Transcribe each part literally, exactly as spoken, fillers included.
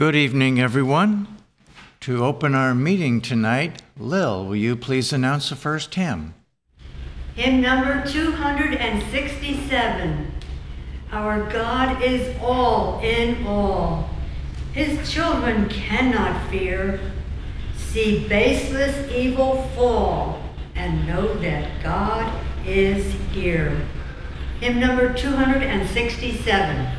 Good evening, everyone. To open our meeting tonight, Lil, will you please announce the first hymn? Hymn number two hundred sixty-seven. Our God is all in all. His children cannot fear. See baseless evil fall, and know that God is here. Hymn number two hundred sixty-seven.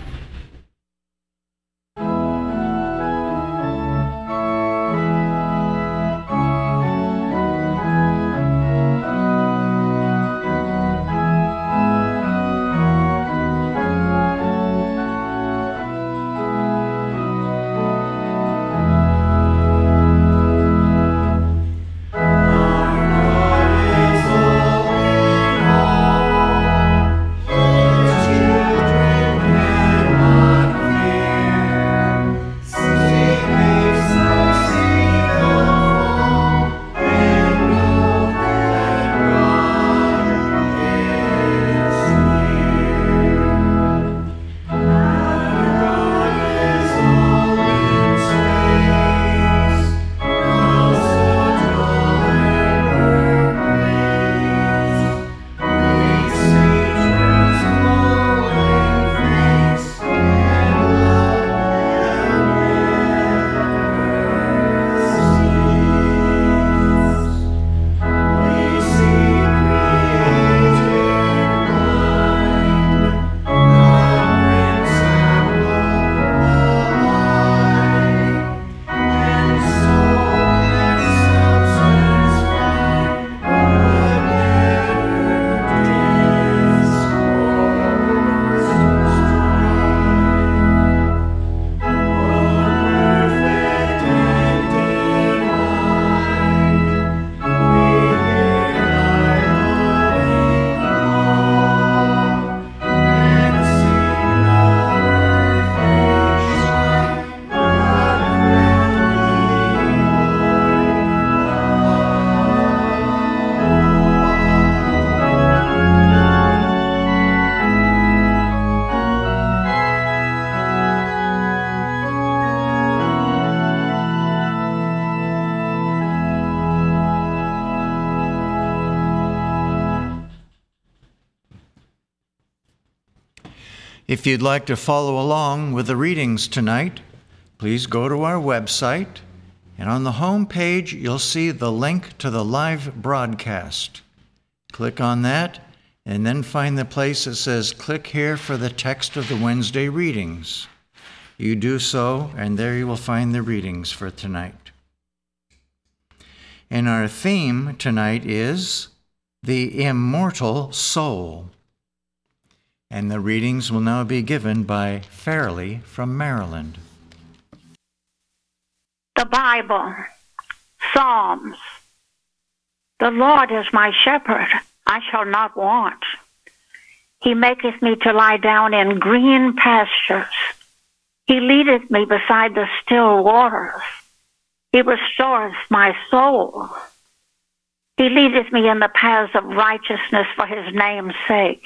If you'd like to follow along with the readings tonight, please go to our website, and on the home page you'll see the link to the live broadcast. Click on that, and then find the place that says, click here for the text of the Wednesday readings. You do so, and there you will find the readings for tonight. And our theme tonight is the immortal soul. And the readings will now be given by Fairley from Maryland. The Bible, Psalms. The Lord is my shepherd, I shall not want. He maketh me to lie down in green pastures. He leadeth me beside the still waters. He restoreth my soul. He leadeth me in the paths of righteousness for his name's sake.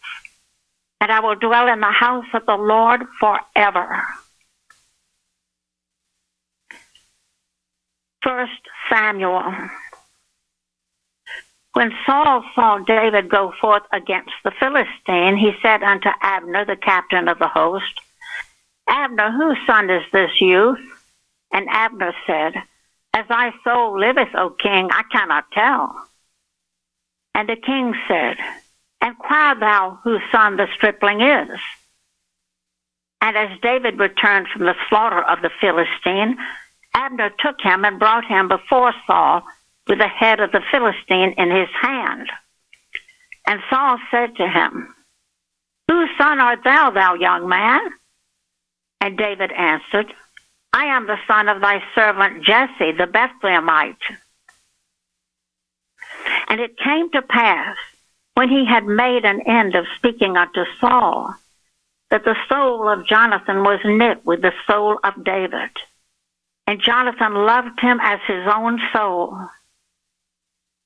And I will dwell in the house of the Lord forever. First Samuel. When Saul saw David go forth against the Philistine, he said unto Abner, the captain of the host, Abner, whose son is this youth? And Abner said, As thy soul liveth, O king, I cannot tell. And the king said, And cry thou whose son the stripling is. And as David returned from the slaughter of the Philistine, Abner took him and brought him before Saul with the head of the Philistine in his hand. And Saul said to him, Whose son art thou, thou young man? And David answered, I am the son of thy servant Jesse, the Bethlehemite. And it came to pass, when he had made an end of speaking unto Saul, that the soul of Jonathan was knit with the soul of David. And Jonathan loved him as his own soul.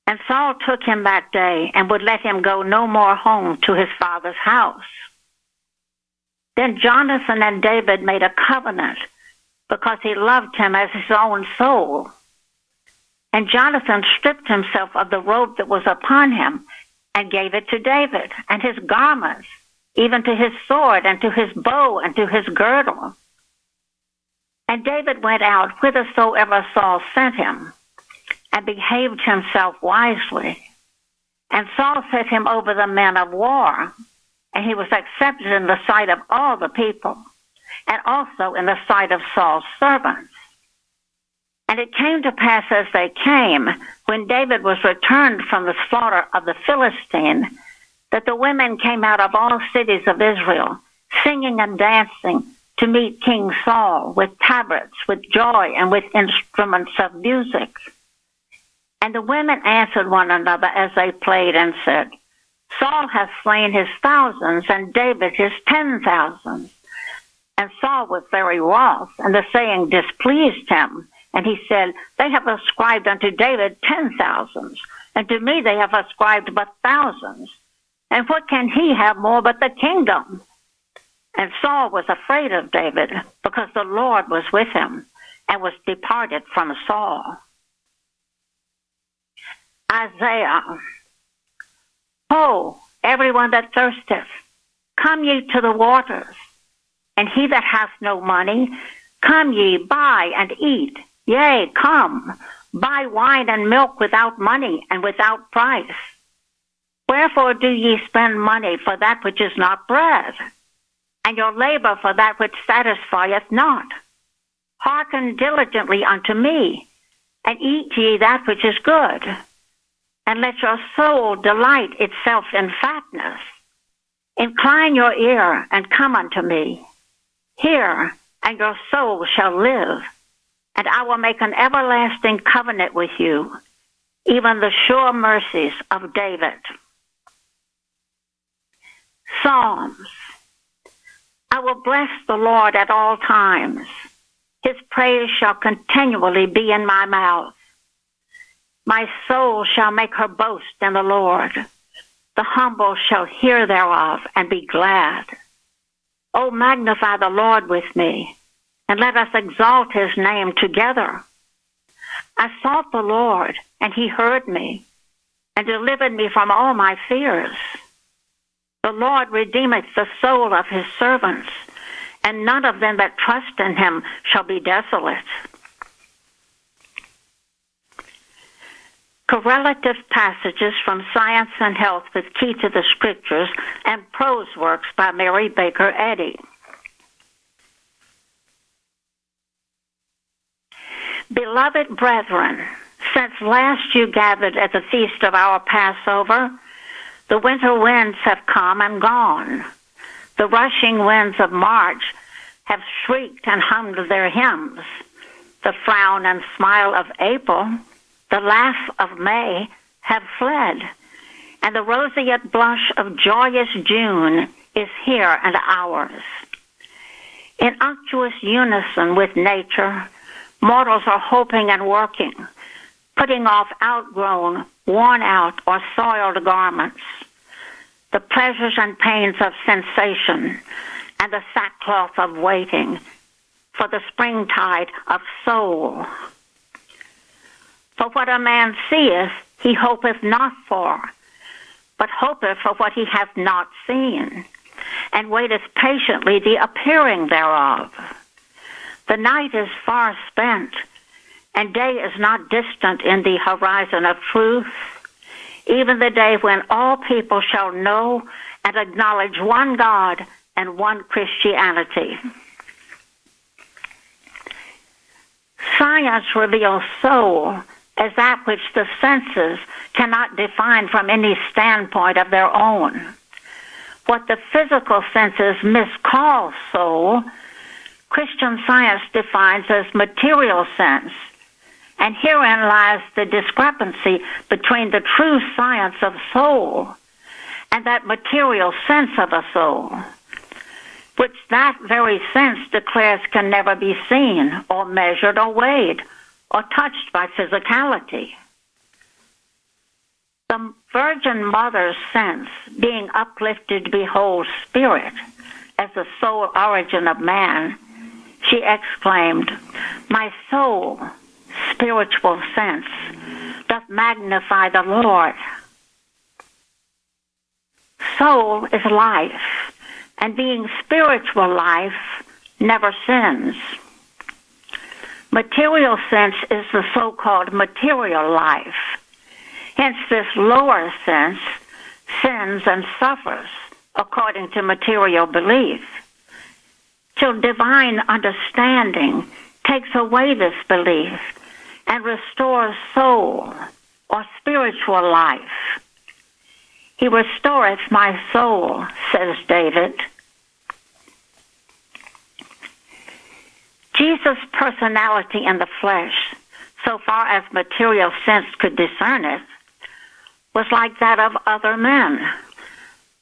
And Saul took him that day, and would let him go no more home to his father's house. Then Jonathan and David made a covenant, because he loved him as his own soul. And Jonathan stripped himself of the robe that was upon him, and gave it to David, and his garments, even to his sword, and to his bow, and to his girdle. And David went out whithersoever Saul sent him, and behaved himself wisely. And Saul set him over the men of war, and he was accepted in the sight of all the people, and also in the sight of Saul's servants. And it came to pass as they came, when David was returned from the slaughter of the Philistine, that the women came out of all cities of Israel, singing and dancing to meet King Saul, with tabrets, with joy, and with instruments of music. And the women answered one another as they played and said, Saul hath slain his thousands, and David his ten thousands. And Saul was very wroth, and the saying displeased him. And he said, They have ascribed unto David ten thousands, and to me they have ascribed but thousands. And what can he have more but the kingdom? And Saul was afraid of David, because the Lord was with him, and was departed from Saul. Isaiah. Ho, everyone that thirsteth, come ye to the waters, and he that hath no money, come ye, buy and eat. Yea, come, buy wine and milk without money and without price. Wherefore do ye spend money for that which is not bread, and your labor for that which satisfieth not? Hearken diligently unto me, and eat ye that which is good, and let your soul delight itself in fatness. Incline your ear, and come unto me. Hear, and your soul shall live, and I will make an everlasting covenant with you, even the sure mercies of David. Psalms. I will bless the Lord at all times. His praise shall continually be in my mouth. My soul shall make her boast in the Lord. The humble shall hear thereof and be glad. O magnify the Lord with me, and let us exalt his name together. I sought the Lord, and he heard me, and delivered me from all my fears. The Lord redeemeth the soul of his servants, and none of them that trust in him shall be desolate. Correlative passages from Science and Health with Key to the Scriptures and Prose Works by Mary Baker Eddy. Beloved brethren, since last you gathered at the feast of our Passover, the winter winds have come and gone. The rushing winds of March have shrieked and hummed their hymns. The frown and smile of April, the laugh of May, have fled, and the roseate blush of joyous June is here and ours. In unctuous unison with nature, mortals are hoping and working, putting off outgrown, worn out, or soiled garments, the pleasures and pains of sensation, and the sackcloth of waiting for the springtide of soul. For what a man seeth, he hopeth not for, but hopeth for what he hath not seen, and waiteth patiently the appearing thereof. The night is far spent, and day is not distant in the horizon of truth, even the day when all people shall know and acknowledge one God and one Christianity. Science reveals soul as that which the senses cannot define from any standpoint of their own. What the physical senses miscall soul, Christian Science defines as material sense, and herein lies the discrepancy between the true science of soul and that material sense of a soul, which that very sense declares can never be seen or measured or weighed or touched by physicality. The Virgin Mother's sense, being uplifted to behold spirit as the sole origin of man, she exclaimed, "My soul, spiritual sense, doth magnify the Lord." Soul is life, and being spiritual life never sins. Material sense is the so-called material life. Hence this lower sense sins and suffers according to material belief, till divine understanding takes away this belief and restores soul or spiritual life. "He restoreth my soul," says David. Jesus' personality in the flesh, so far as material sense could discern it, was like that of other men.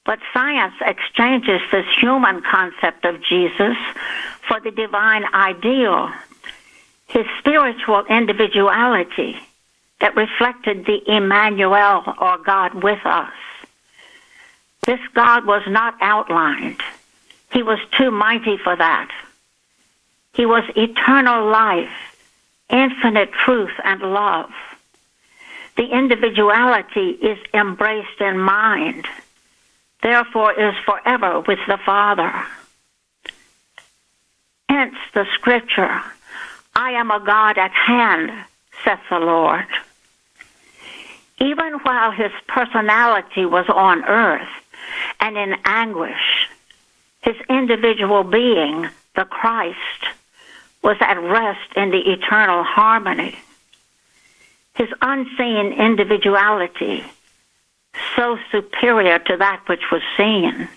But science exchanges this human concept of Jesus for the divine ideal, his spiritual individuality that reflected the Emmanuel, or God with us. This God was not outlined. He was too mighty for that. He was eternal life, infinite truth and love. The individuality is embraced in mind, therefore is forever with the Father. Hence the scripture, "I am a God at hand, saith the Lord." Even while his personality was on earth and in anguish, his individual being, the Christ, was at rest in the eternal harmony. His unseen individuality, so superior to that which was seen,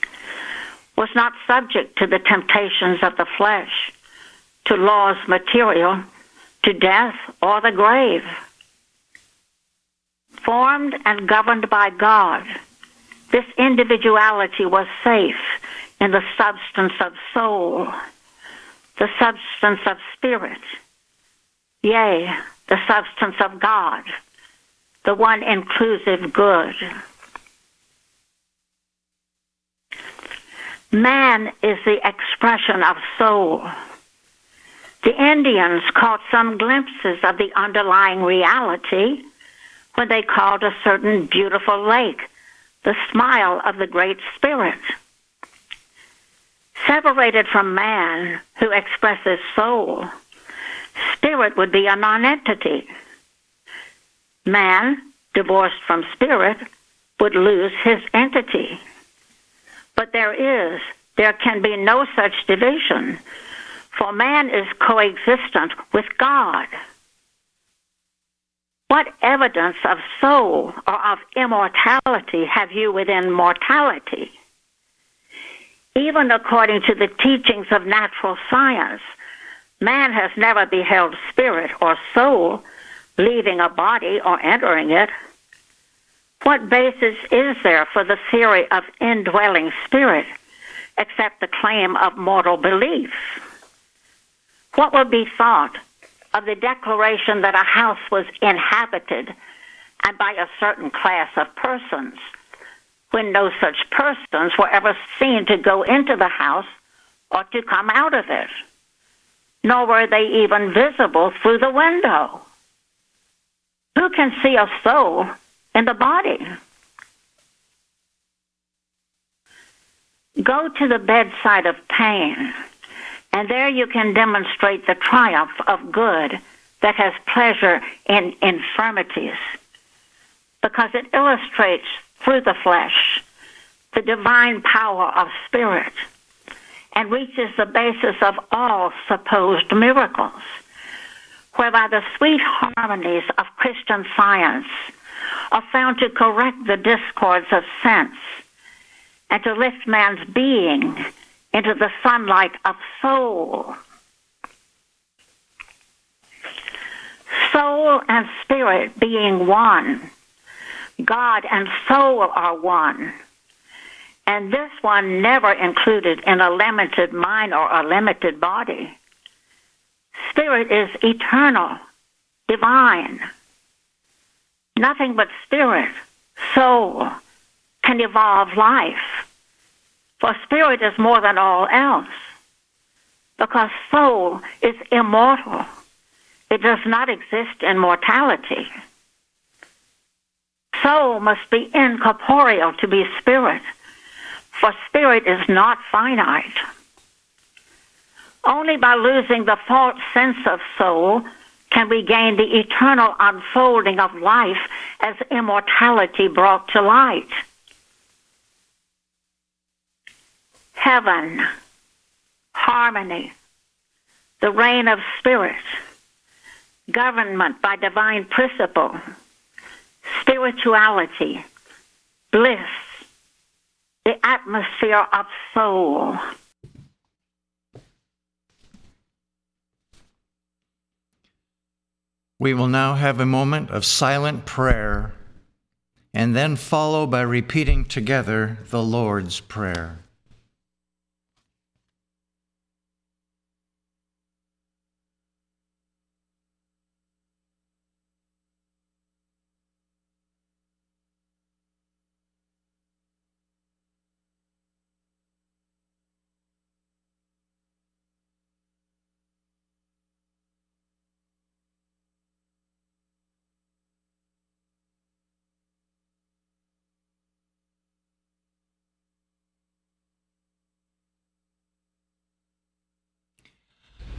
was not subject to the temptations of the flesh, to laws material, to death, or the grave. Formed and governed by God, this individuality was safe in the substance of soul, the substance of spirit, yea, the substance of God, the one inclusive good. Man is the expression of soul. The Indians caught some glimpses of the underlying reality when they called a certain beautiful lake the smile of the Great Spirit. Separated from man, who expresses soul, spirit would be a non-entity. Man, divorced from spirit, would lose his entity. But there is, there can be no such division, for man is coexistent with God. What evidence of soul or of immortality have you within mortality? Even according to the teachings of natural science, man has never beheld spirit or soul leaving a body or entering it. What basis is there for the theory of indwelling spirit except the claim of mortal belief? What would be thought of the declaration that a house was inhabited and by a certain class of persons, when no such persons were ever seen to go into the house or to come out of it, nor were they even visible through the window? Who can see a soul in the body? Go to the bedside of pain, and there you can demonstrate the triumph of good that has pleasure in infirmities, because it illustrates through the flesh the divine power of spirit, and reaches the basis of all supposed miracles, whereby the sweet harmonies of Christian Science are found to correct the discords of sense and to lift man's being into the sunlight of soul soul and spirit being one. God and soul are one. And this one never included in a limited mind or a limited body. Spirit is eternal, divine. Nothing but spirit, soul, can evolve life. For spirit is more than all else. Because soul is immortal. It does not exist in mortality. Soul must be incorporeal to be spirit. For spirit is not finite. Only by losing the false sense of soul can we gain the eternal unfolding of life as immortality brought to light. Heaven, harmony, the reign of spirit, government by divine principle, spirituality, bliss, the atmosphere of soul. We will now have a moment of silent prayer and then follow by repeating together the Lord's Prayer.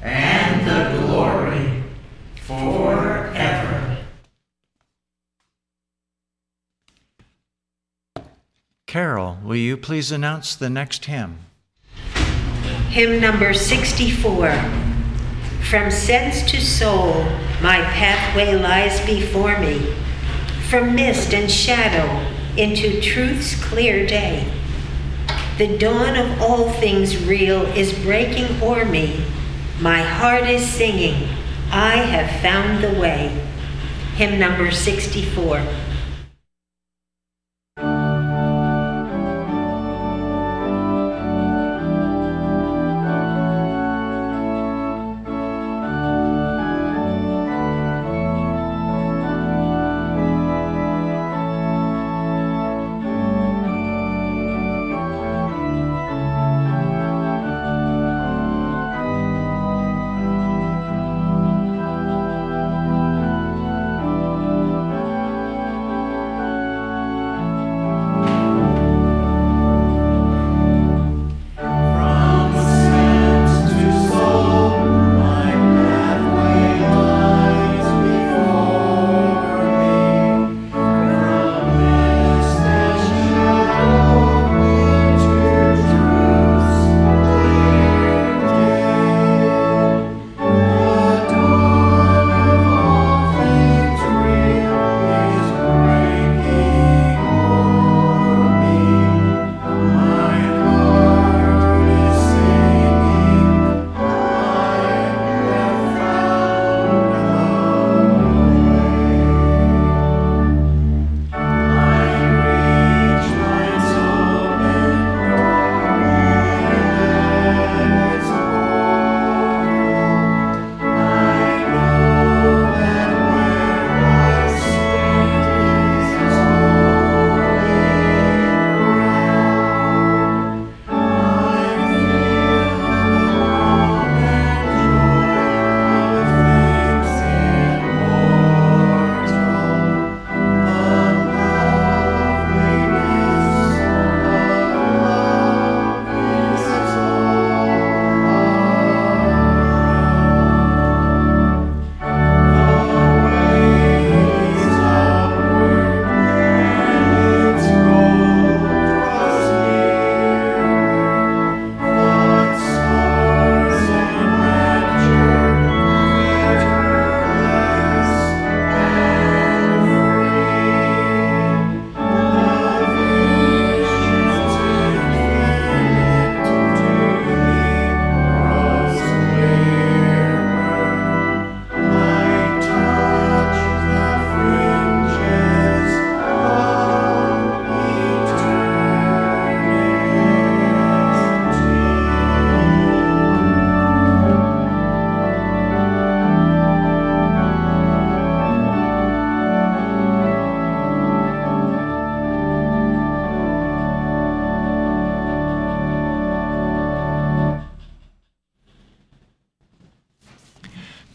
and the glory, forever. Carol, will you please announce the next hymn? Hymn number sixty-four. From sense to soul, my pathway lies before me. From mist and shadow into truth's clear day. The dawn of all things real is breaking o'er me. My heart is singing, I have found the way. Hymn number sixty-four.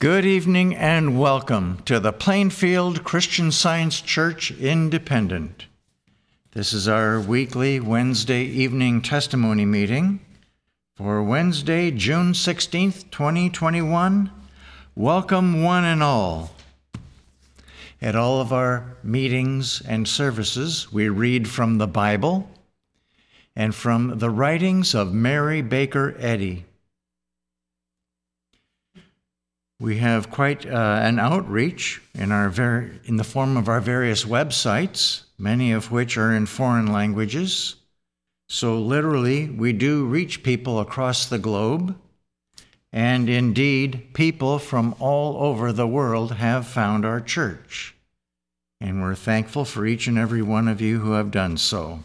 Good evening and welcome to the Plainfield Christian Science Church Independent. This is our weekly Wednesday evening testimony meeting for Wednesday, June sixteenth, twenty twenty-one. Welcome one and all. At all of our meetings and services, we read from the Bible and from the writings of Mary Baker Eddy. We have quite uh, an outreach in our ver- in the form of our various websites, many of which are in foreign languages. So literally, we do reach people across the globe, and indeed, people from all over the world have found our church. And we're thankful for each and every one of you who have done so.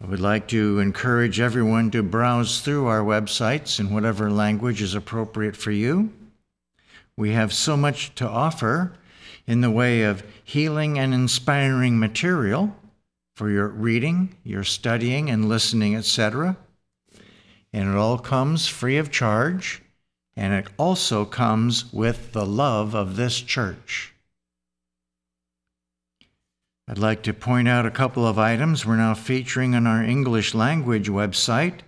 I would like to encourage everyone to browse through our websites in whatever language is appropriate for you. We have so much to offer in the way of healing and inspiring material for your reading, your studying and listening, et cetera. And it all comes free of charge, and it also comes with the love of this church. I'd like to point out a couple of items we're now featuring on our English language website.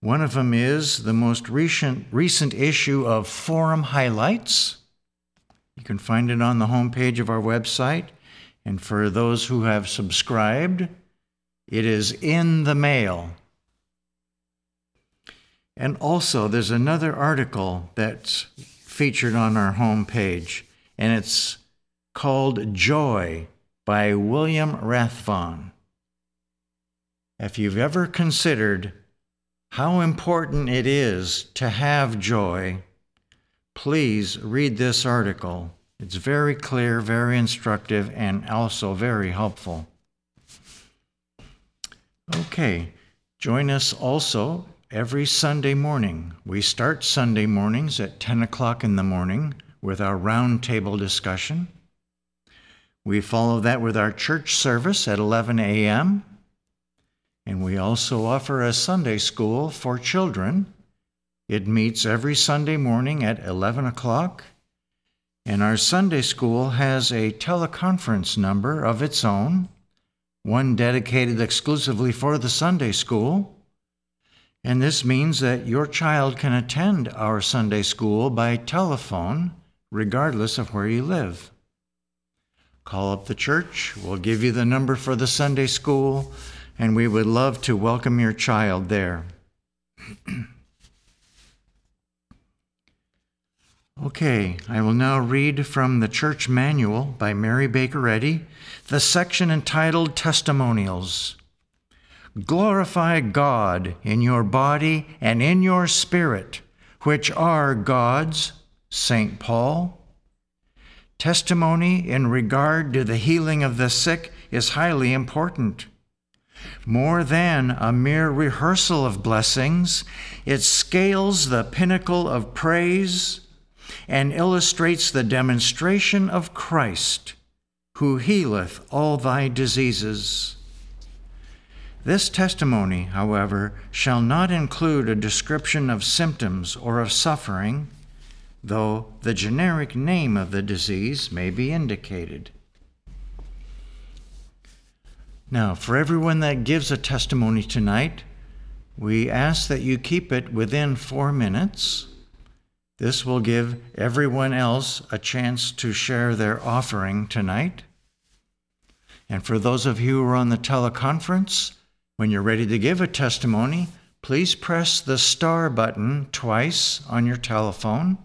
One of them is the most recent recent issue of Forum Highlights. You can find it on the homepage of our website. And for those who have subscribed, it is in the mail. And also, there's another article that's featured on our homepage, and it's called Joy by William Rathbone. If you've ever considered how important it is to have joy, please read this article. It's very clear, very instructive, and also very helpful. Okay, join us also every Sunday morning. We start Sunday mornings at ten o'clock in the morning with our roundtable discussion. We follow that with our church service at eleven a.m., and we also offer a Sunday school for children. It meets every Sunday morning at eleven o'clock. And our Sunday school has a teleconference number of its own, one dedicated exclusively for the Sunday school. And this means that your child can attend our Sunday school by telephone, regardless of where you live. Call up the church. We'll give you the number for the Sunday school, and we would love to welcome your child there. Okay, I will now read from the Church Manual by Mary Baker Eddy, the section entitled Testimonials. Glorify God in your body and in your spirit, which are God's, Saint Paul. Testimony in regard to the healing of the sick is highly important. More than a mere rehearsal of blessings, it scales the pinnacle of praise and illustrates the demonstration of Christ, who healeth all thy diseases. This testimony, however, shall not include a description of symptoms or of suffering, though the generic name of the disease may be indicated. Now, for everyone that gives a testimony tonight, we ask that you keep it within four minutes. This will give everyone else a chance to share their offering tonight. And for those of you who are on the teleconference, when you're ready to give a testimony, please press the star button twice on your telephone.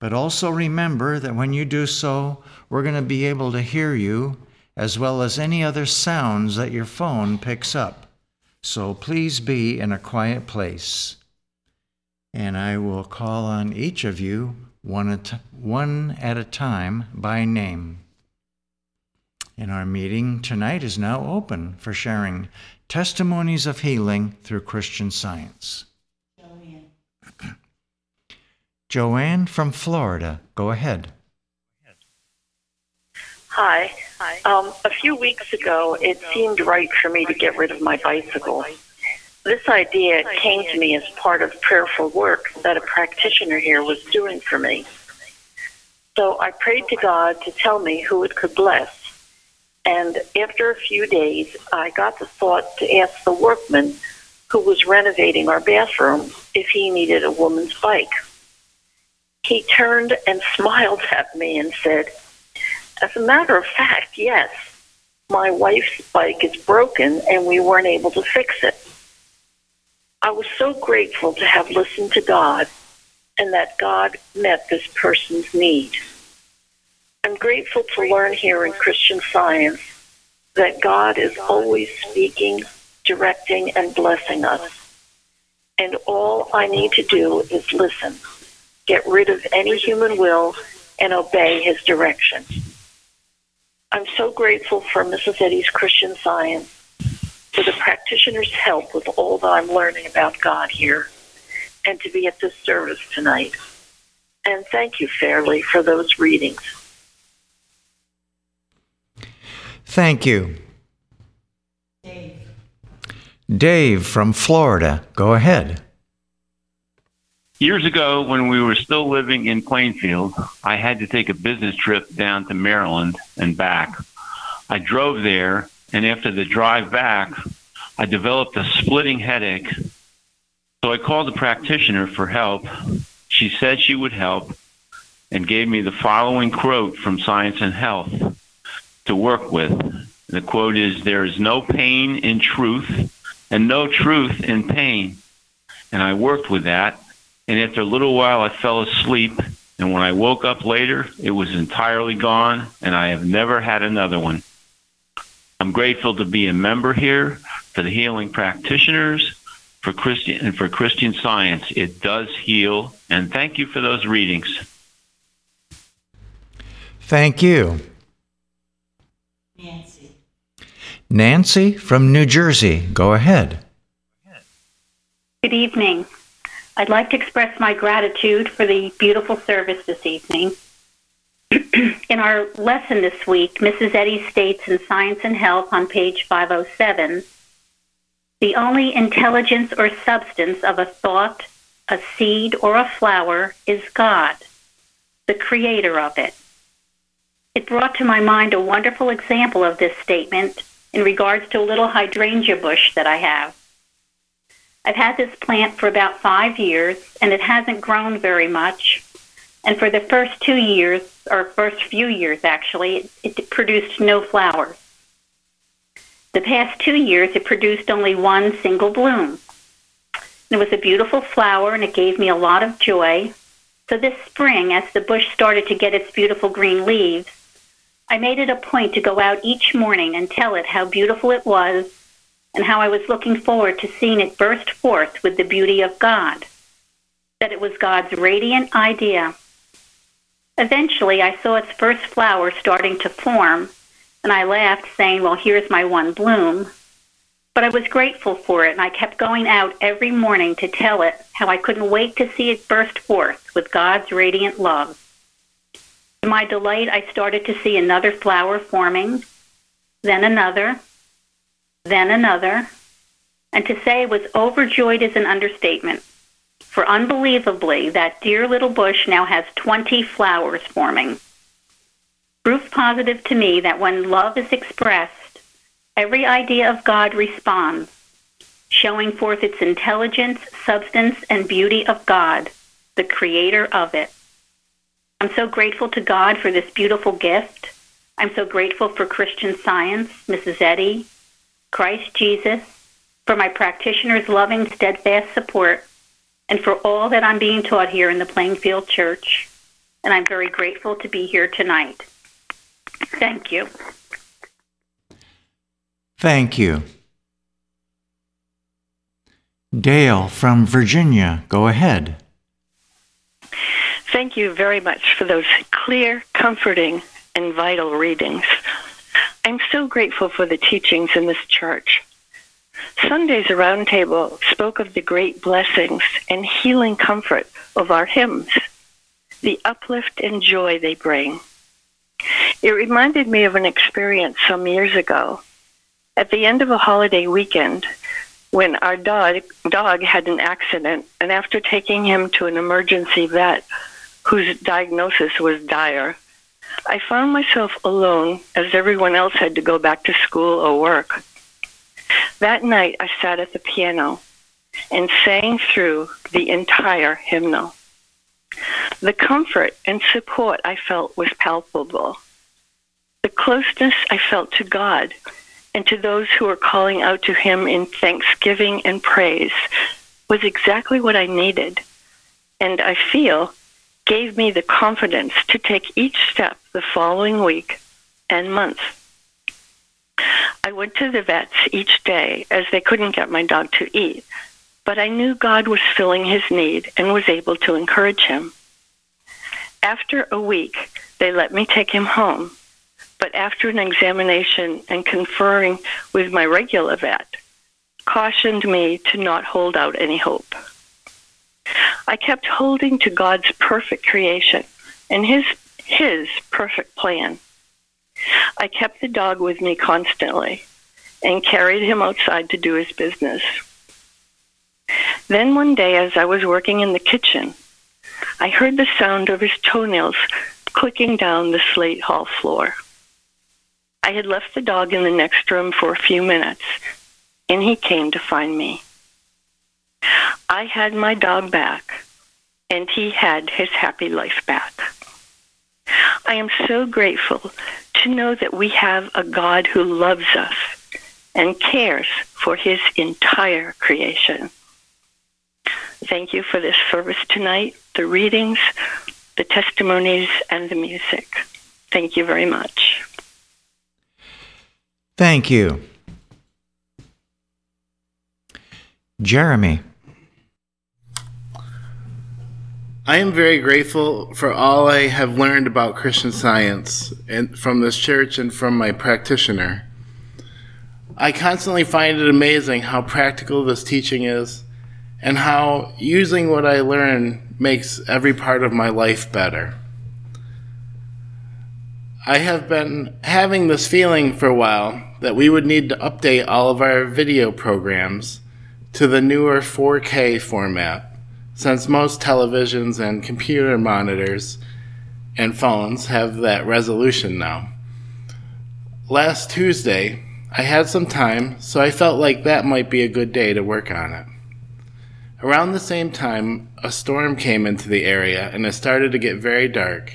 But also remember that when you do so, we're going to be able to hear you, as well as any other sounds that your phone picks up. So please be in a quiet place. And I will call on each of you one at, one at a time by name. And our meeting tonight is now open for sharing testimonies of healing through Christian Science. Joanne. Joanne from Florida, go ahead. Hi. Hi. Um, a few weeks ago, it seemed right for me to get rid of my bicycle. This idea came to me as part of prayerful work that a practitioner here was doing for me. So I prayed to God to tell me who it could bless. And after a few days, I got the thought to ask the workman who was renovating our bathroom if he needed a woman's bike. He turned and smiled at me and said, "As a matter of fact, yes, my wife's bike is broken and we weren't able to fix it." I was so grateful to have listened to God and that God met this person's need. I'm grateful to learn here in Christian Science that God is always speaking, directing, and blessing us. And all I need to do is listen, get rid of any human will, and obey his direction. I'm so grateful for Missus Eddy's Christian Science, for the practitioner's help with all that I'm learning about God here, and to be at this service tonight. And thank you, Fairly, for those readings. Thank you. Dave. Dave from Florida, go ahead. Years ago, when we were still living in Plainfield, I had to take a business trip down to Maryland and back. I drove there, and after the drive back, I developed a splitting headache. So I called a practitioner for help. She said she would help and gave me the following quote from Science and Health to work with. The quote is, "There is no pain in truth and no truth in pain." And I worked with that. And after a little while, I fell asleep. And when I woke up later, it was entirely gone, and I have never had another one. I'm grateful to be a member here, for the healing practitioners, for Christian, and for Christian Science. It does heal. And thank you for those readings. Thank you. Nancy. Nancy from New Jersey, go ahead. Good evening. I'd like to express my gratitude for the beautiful service this evening. In our lesson this week, Missus Eddy states in Science and Health on page five oh seven, "The only intelligence or substance of a thought, a seed, or a flower is God, the creator of it." It brought to my mind a wonderful example of this statement in regards to a little hydrangea bush that I have. I've had this plant for about five years, and it hasn't grown very much. And for the first two years, or first few years actually, it, it produced no flowers. The past two years, it produced only one single bloom. It was a beautiful flower, and it gave me a lot of joy. So this spring, as the bush started to get its beautiful green leaves, I made it a point to go out each morning and tell it how beautiful it was, and how I was looking forward to seeing it burst forth with the beauty of God, that it was God's radiant idea. Eventually, I saw its first flower starting to form, and I laughed, saying, "Well, here's my one bloom." But I was grateful for it, and I kept going out every morning to tell it how I couldn't wait to see it burst forth with God's radiant love. To my delight, I started to see another flower forming, then another, then another, and to say I was overjoyed is an understatement, for unbelievably, that dear little bush now has twenty flowers forming. Proof positive to me that when love is expressed, every idea of God responds, showing forth its intelligence, substance, and beauty of God, the creator of it. I'm so grateful to God for this beautiful gift. I'm so grateful for Christian Science, Missus Eddy, Christ Jesus, for my practitioner's loving, steadfast support, and for all that I'm being taught here in the Plainfield Church. And I'm very grateful to be here tonight. Thank you. Thank you. Dale from Virginia, go ahead. Thank you very much for those clear, comforting, and vital readings. I'm so grateful for the teachings in this church. Sunday's Roundtable spoke of the great blessings and healing comfort of our hymns, the uplift and joy they bring. It reminded me of an experience some years ago. At the end of a holiday weekend, when our dog, dog had an accident, and after taking him to an emergency vet whose diagnosis was dire, I found myself alone as everyone else had to go back to school or work. That night, I sat at the piano and sang through the entire hymnal. The comfort and support I felt was palpable. The closeness I felt to God and to those who were calling out to Him in thanksgiving and praise was exactly what I needed, and I feel gave me the confidence to take each step the following week and month. I went to the vets each day as they couldn't get my dog to eat, but I knew God was filling his need and was able to encourage him. After a week, they let me take him home, but after an examination and conferring with my regular vet, cautioned me to not hold out any hope. I kept holding to God's perfect creation and his, his perfect plan. I kept the dog with me constantly and carried him outside to do his business. Then one day, as I was working in the kitchen, I heard the sound of his toenails clicking down the slate hall floor. I had left the dog in the next room for a few minutes, and he came to find me. I had my dog back, and he had his happy life back. I am so grateful to know that we have a God who loves us and cares for his entire creation. Thank you for this service tonight, the readings, the testimonies, and the music. Thank you very much. Thank you. Jeremy. I am very grateful for all I have learned about Christian Science and from this church and from my practitioner. I constantly find it amazing how practical this teaching is and how using what I learn makes every part of my life better. I have been having this feeling for a while that we would need to update all of our video programs to the newer four K format, since most televisions and computer monitors and phones have that resolution now. Last Tuesday, I had some time, so I felt like that might be a good day to work on it. Around the same time, a storm came into the area and it started to get very dark.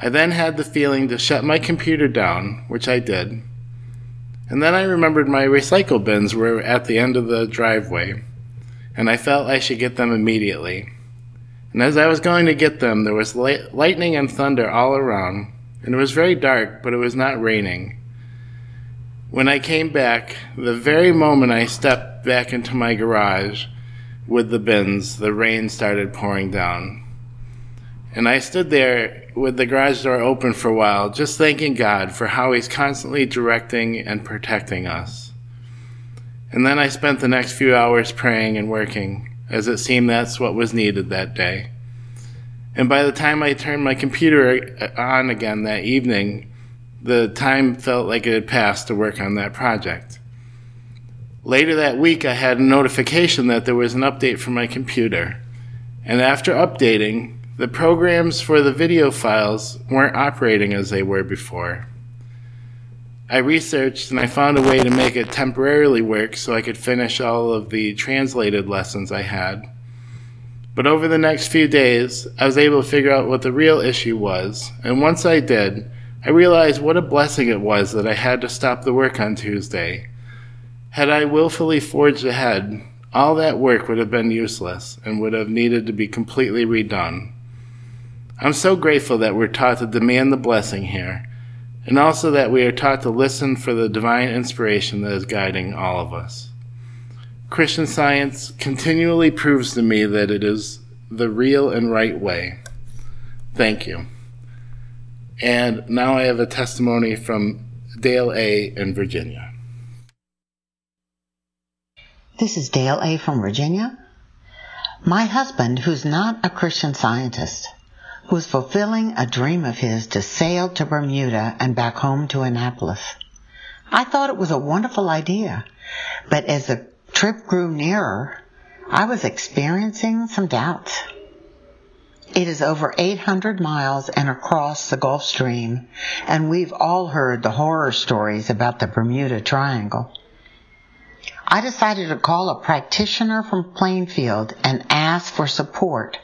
I then had the feeling to shut my computer down, which I did, and then I remembered my recycle bins were at the end of the driveway, and I felt I should get them immediately. And as I was going to get them, there was light- lightning and thunder all around, and it was very dark, but it was not raining. When I came back, the very moment I stepped back into my garage with the bins, the rain started pouring down. And I stood there with the garage door open for a while, just thanking God for how He's constantly directing and protecting us. And then I spent the next few hours praying and working, as it seemed that's what was needed that day. And by the time I turned my computer on again that evening, the time felt like it had passed to work on that project. Later that week, I had a notification that there was an update for my computer. And after updating, the programs for the video files weren't operating as they were before. I researched and I found a way to make it temporarily work so I could finish all of the translated lessons I had. But over the next few days, I was able to figure out what the real issue was, and once I did, I realized what a blessing it was that I had to stop the work on Tuesday. Had I willfully forged ahead, all that work would have been useless and would have needed to be completely redone. I'm so grateful that we're taught to demand the blessing here, and also that we are taught to listen for the divine inspiration that is guiding all of us. Christian Science continually proves to me that it is the real and right way. Thank you. And now I have a testimony from Dale A. in Virginia. This is Dale A. from Virginia. My husband, who's not a Christian Scientist, was fulfilling a dream of his to sail to Bermuda and back home to Annapolis. I thought it was a wonderful idea, but as a trip grew nearer, I was experiencing some doubts. It is over eight hundred miles and across the Gulf Stream, and we've all heard the horror stories about the Bermuda Triangle. I decided to call a practitioner from Plainfield and ask for support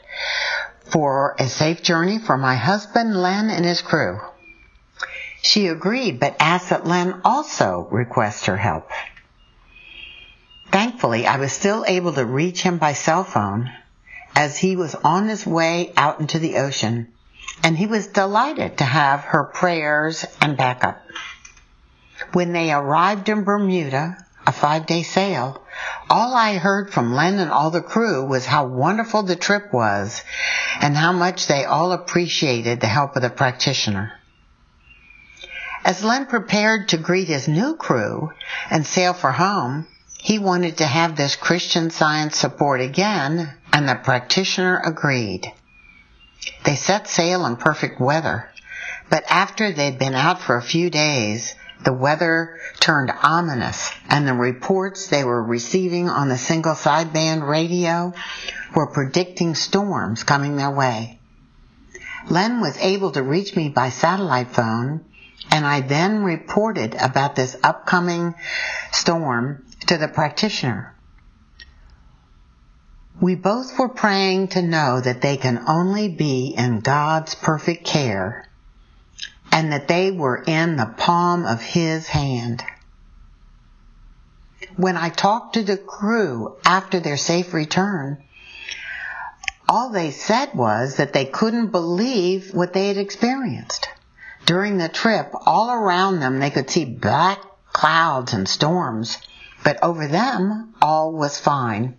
for a safe journey for my husband, Len, and his crew. She agreed, but asked that Len also request her help. Thankfully, I was still able to reach him by cell phone, as he was on his way out into the ocean, and he was delighted to have her prayers and backup. When they arrived in Bermuda, a five-day sail, all I heard from Len and all the crew was how wonderful the trip was and how much they all appreciated the help of the practitioner. As Len prepared to greet his new crew and sail for home, he wanted to have this Christian Science support again, and the practitioner agreed. They set sail in perfect weather, but after they'd been out for a few days, the weather turned ominous, and the reports they were receiving on the single sideband radio were predicting storms coming their way. Len was able to reach me by satellite phone, and I then reported about this upcoming storm to the practitioner. We both were praying to know that they can only be in God's perfect care and that they were in the palm of His hand. When I talked to the crew after their safe return, all they said was that they couldn't believe what they had experienced. During the trip, all around them they could see black clouds and storms, but over them all was fine.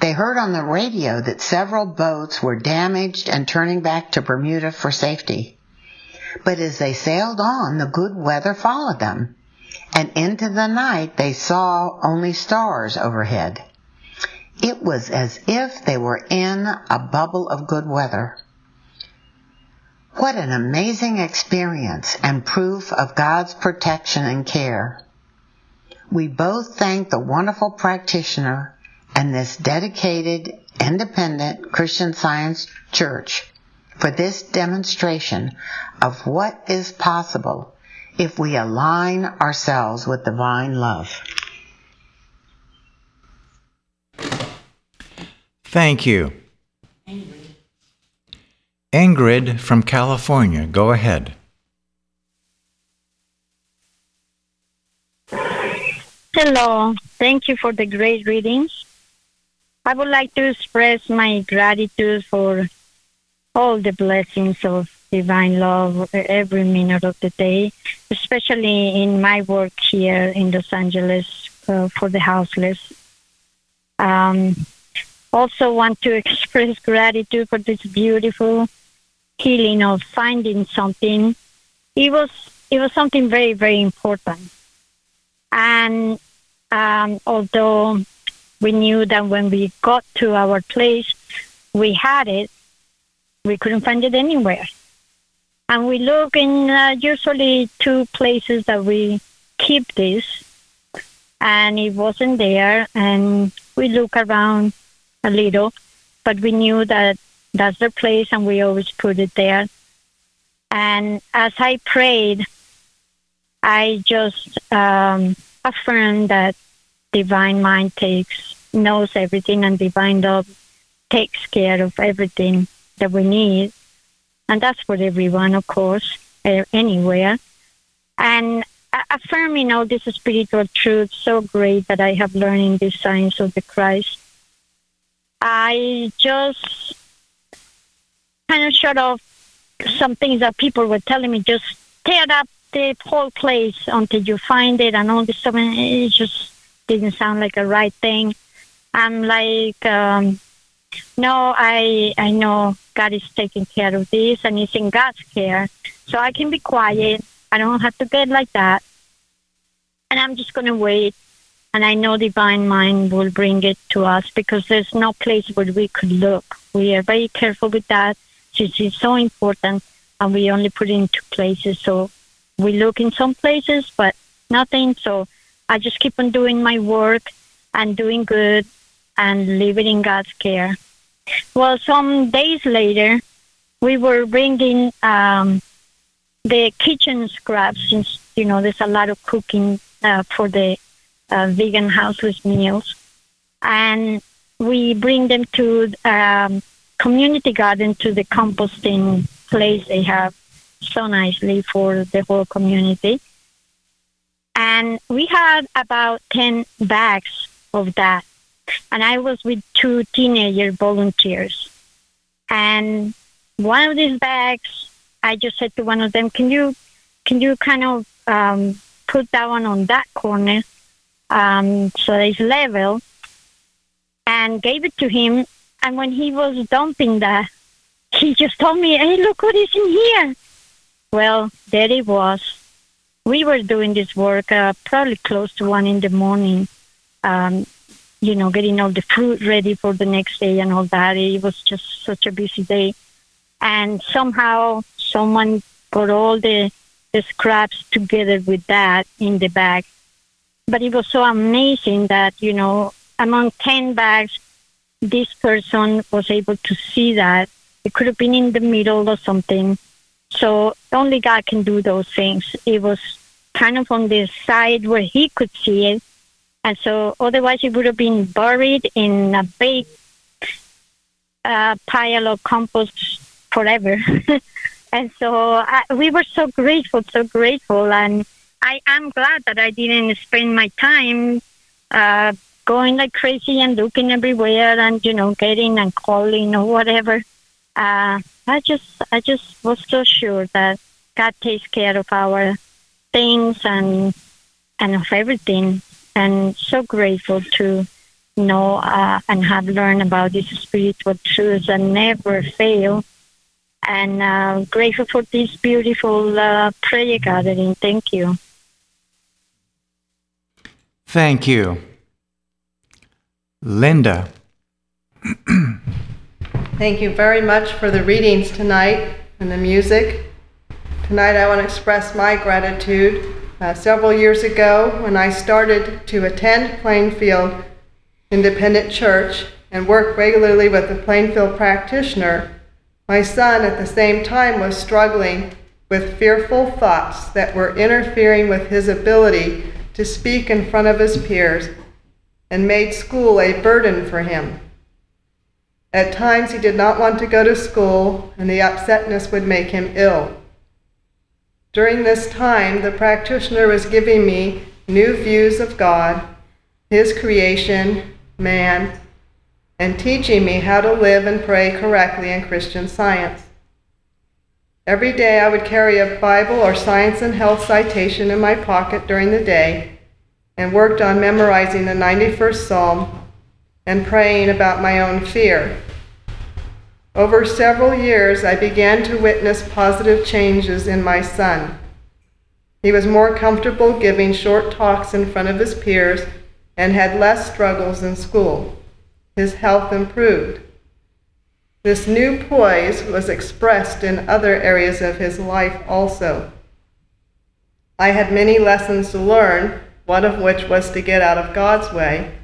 They heard on the radio that several boats were damaged and turning back to Bermuda for safety. But as they sailed on, the good weather followed them, and into the night they saw only stars overhead. It was as if they were in a bubble of good weather. What an amazing experience and proof of God's protection and care. We both thank the wonderful practitioner and this dedicated, independent Christian Science Church for this demonstration of what is possible if we align ourselves with divine love. Thank you. Ingrid, Ingrid from California, go ahead. Hello. Thank you for the great readings. I would like to express my gratitude for all the blessings of divine love every minute of the day, especially in my work here in Los Angeles uh, for the houseless. Um, also want to express gratitude for this beautiful healing of finding something. It was, it was something very, very important. And um, although we knew that when we got to our place, we had it, we couldn't find it anywhere. And we look in uh, usually two places that we keep this, and it wasn't there. And we look around a little, but we knew that that's the place, and we always put it there. And as I prayed, I just um, affirm that divine mind takes, knows everything, and divine love takes care of everything that we need. And that's for everyone, of course, anywhere. And affirming all this spiritual truth so great that I have learned in the Science of the Christ, I just kind of shut off some things that people were telling me, just tear up the whole place until you find it and all this stuff. And it just didn't sound like a right thing. I'm like, um, no, I I know God is taking care of this and it's in God's care. So I can be quiet. I don't have to get like that. And I'm just going to wait. And I know divine mind will bring it to us because there's no place where we could look. We are very careful with that since it's so important and we only put it in two places. So we look in some places, but nothing. So I just keep on doing my work and doing good and living in God's care. Well, some days later, we were bringing um, the kitchen scraps, since, you know, there's a lot of cooking uh, for the uh, vegan houseless meals. And we bring them to um, community garden, to the composting place they have so nicely for the whole community. And we had about ten bags of that. And I was with two teenager volunteers. And one of these bags, I just said to one of them, can you can you kind of um, put that one on that corner um, so that it's level? And gave it to him. And when he was dumping that, he just told me, hey, look what is in here. Well, there it was. We were doing this work uh, probably close to one in the morning, um, you know, getting all the fruit ready for the next day and all that. It was just such a busy day. And somehow someone got all the, the scraps together with that in the bag. But it was so amazing that, you know, among ten bags, this person was able to see that. It could have been in the middle or something. So only God can do those things. It was kind of on the side where he could see it. And so otherwise it would have been buried in a big uh, pile of compost forever. And so I, we were so grateful, so grateful. And I am glad that I didn't spend my time uh, going like crazy and looking everywhere and, you know, getting and calling or whatever. Uh, I just I just was so sure that God takes care of our things and and of everything. And so grateful to know uh, and have learned about these spiritual truths that never fail. And uh, grateful for this beautiful uh, prayer gathering. Thank you. Thank you. Linda. Thank you very much for the readings tonight and the music. Tonight I want to express my gratitude. Uh, several years ago, when I started to attend Plainfield Independent Church and work regularly with the Plainfield practitioner, my son at the same time was struggling with fearful thoughts that were interfering with his ability to speak in front of his peers and made school a burden for him. At times he did not want to go to school, and the upsetness would make him ill. During this time, the practitioner was giving me new views of God, his creation, man, and teaching me how to live and pray correctly in Christian Science. Every day I would carry a Bible or Science and Health citation in my pocket during the day and worked on memorizing the ninety-first Psalm and praying about my own fear. Over several years, I began to witness positive changes in my son. He was more comfortable giving short talks in front of his peers and had less struggles in school. His health improved. This new poise was expressed in other areas of his life also. I had many lessons to learn, one of which was to get out of God's way,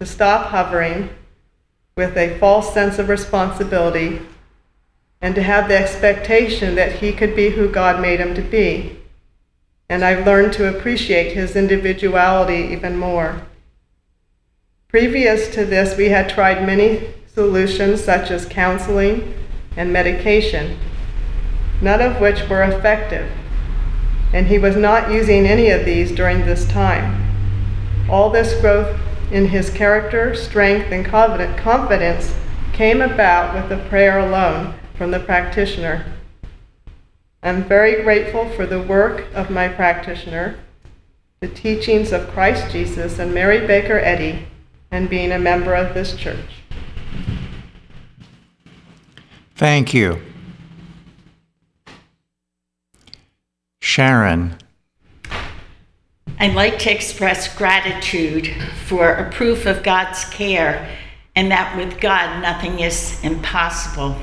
to stop hovering with a false sense of responsibility, and to have the expectation that he could be who God made him to be. And I've learned to appreciate his individuality even more. Previous to this, we had tried many solutions such as counseling and medication, none of which were effective, and he was not using any of these during this time. All this growth in his character, strength, and confidence came about with the prayer alone from the practitioner. I'm very grateful for the work of my practitioner, the teachings of Christ Jesus and Mary Baker Eddy, and being a member of this church. Thank you. Sharon. I'd like to express gratitude for a proof of God's care and that with God nothing is impossible.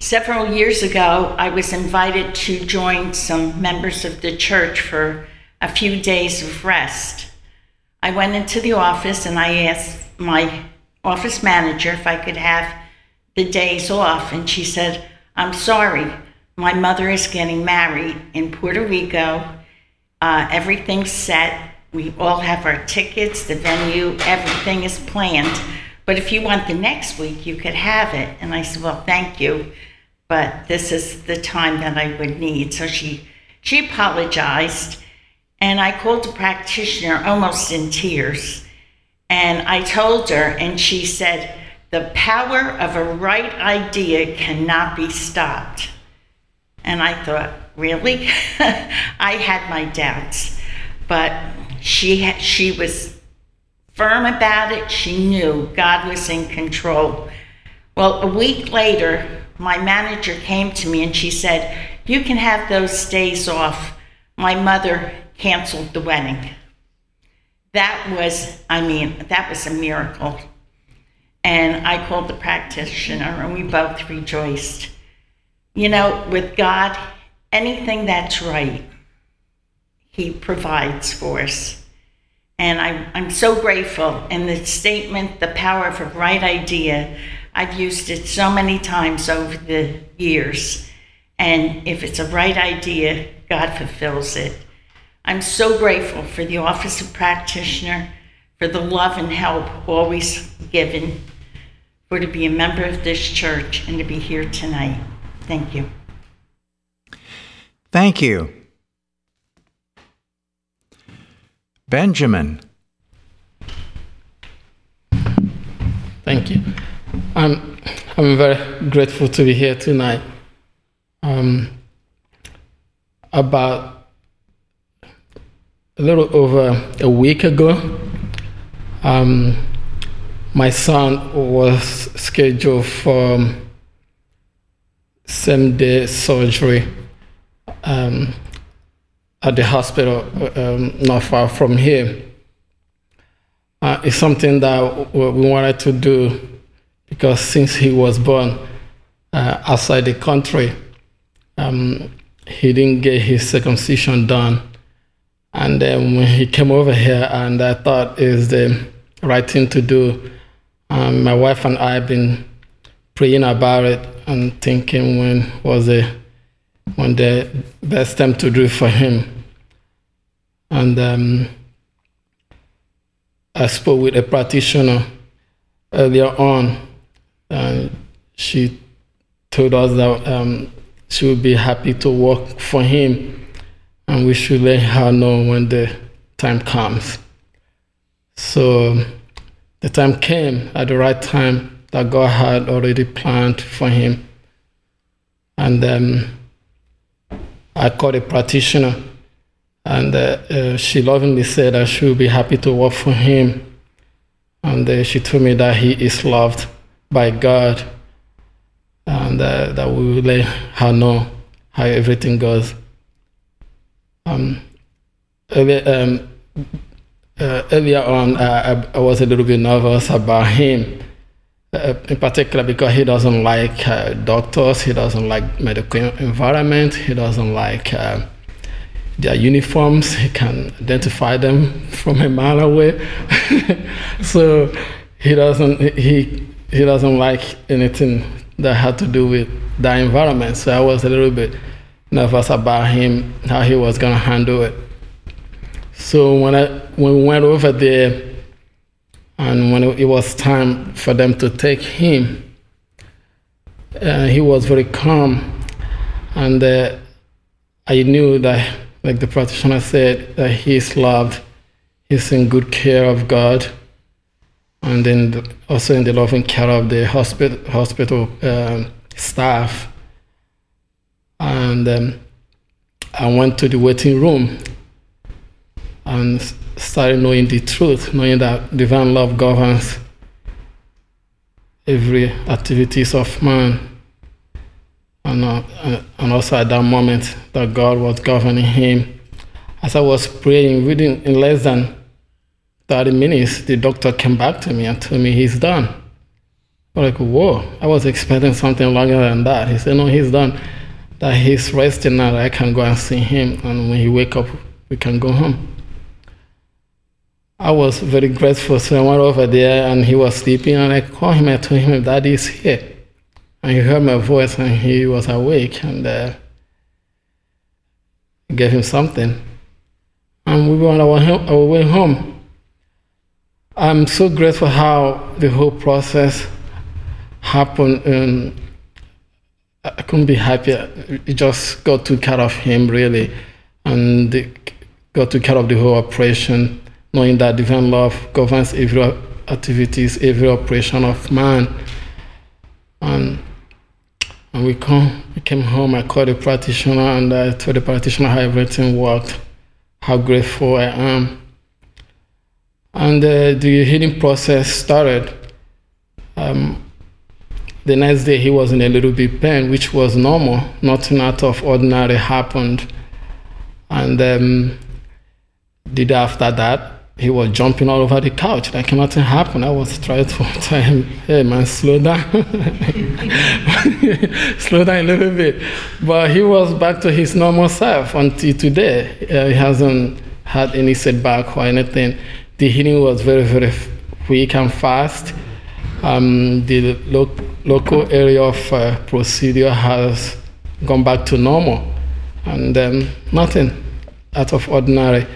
Several years ago, I was invited to join some members of the church for a few days of rest. I went into the office and I asked my office manager if I could have the days off, and she said, "I'm sorry, my mother is getting married in Puerto Rico. Uh, everything's set. We all have our tickets, the venue, everything is planned. But if you want the next week, you could have it." And I said, "Well, thank you, but this is the time that I would need." So she she apologized, and I called the practitioner almost in tears. And I told her, and she said, "The power of a right idea cannot be stopped." And I thought, really? I had my doubts, but she she was firm about it. She knew God was in control. Well, a week later, my manager came to me and she said, "You can have those days off. My mother canceled the wedding." That was, I mean, that was a miracle. And I called the practitioner and we both rejoiced. You know, with God, anything that's right, He provides for us. And I, I'm so grateful. And the statement, the power of a right idea, I've used it so many times over the years. And if it's a right idea, God fulfills it. I'm so grateful for the Office of Practitioner, for the love and help always given, for to be a member of this church and to be here tonight. Thank you. Thank you. Benjamin. Thank you. I'm I'm very grateful to be here tonight. Um, about a little over a week ago, um, my son was scheduled for um, same-day surgery um, at the hospital um, not far from here. Uh, it's something that we wanted to do because since he was born uh, outside the country, um, he didn't get his circumcision done. And then when he came over here, and I thought is the right thing to do, um, my wife and I have been praying about it and thinking when was the when the best time to do for him. And um, I spoke with a practitioner earlier on, and she told us that um, she would be happy to work for him, and we should let her know when the time comes. So the time came at the right time that God had already planned for him. And um, I called a practitioner, and uh, uh, she lovingly said that she would be happy to work for him. And uh, she told me that he is loved by God, and uh, that we will let her know how everything goes. Um, earlier, um, uh, earlier on, I, I was a little bit nervous about him. Uh, in particular because he doesn't like uh, doctors, he doesn't like medical environment, he doesn't like uh, their uniforms, he can identify them from a mile away. So he doesn't he he doesn't like anything that had to do with that environment. So I was a little bit nervous about him, how he was gonna handle it. So when I when we went over there, and when it was time for them to take him, uh, he was very calm. And uh, I knew that, like the practitioner said, that he is loved, he's in good care of God, and then also in the loving care of the hospital, hospital um, staff. And um, I went to the waiting room and started knowing the truth, knowing that divine love governs every activities of man. And, uh, and also at that moment that God was governing him. As I was praying, within in less than thirty minutes, the doctor came back to me and told me he's done. I was like, whoa, I was expecting something longer than that. He said, no, he's done, that he's resting now, that I can go and see him, and when he wake up, we can go home. I was very grateful. So I went over there and he was sleeping, and I called him, I told him, Daddy's here. And he heard my voice and he was awake, and uh, I gave him something. And we were on our, home, our way home. I'm so grateful how the whole process happened. And I couldn't be happier. It just got to care of him, really, and got to care of the whole operation, knowing that divine love governs every activities, every operation of man. And when we, come, we came home, I called the practitioner, and I told the practitioner how everything worked, how grateful I am. And uh, the healing process started. Um, the next day, he was in a little bit pain, which was normal. Nothing out of ordinary happened. And um, the day after that, he was jumping all over the couch like nothing happened. I was trying to tell him, hey man, slow down. Slow down a little bit. But he was back to his normal self until today. Uh, he hasn't had any setback or anything. The healing was very, very quick and fast. Um, the lo- local area of uh, procedure has gone back to normal. And um, nothing out of ordinary,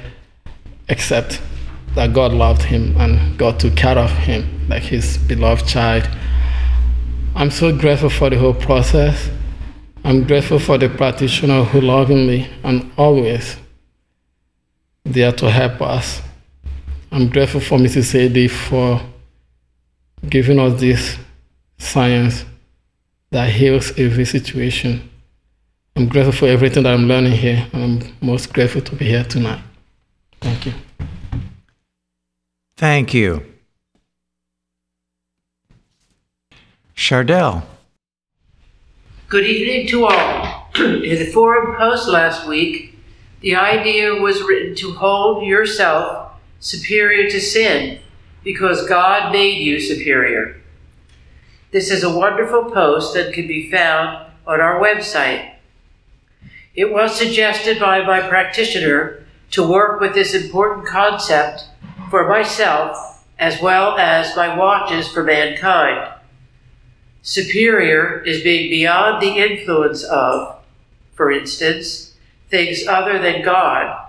except that God loved him and God took care of him like his beloved child. I'm so grateful for the whole process. I'm grateful for the practitioner who loved me and always there to help us. I'm grateful for Missus Eddy for giving us this science that heals every situation. I'm grateful for everything that I'm learning here, and I'm most grateful to be here tonight. Thank you. Thank you. Shardell. Good evening to all. In the forum post last week, the idea was written to hold yourself superior to sin because God made you superior. This is a wonderful post that can be found on our website. It was suggested by my practitioner to work with this important concept for myself as well as my watches for mankind. Superior is being beyond the influence of, for instance, things other than God,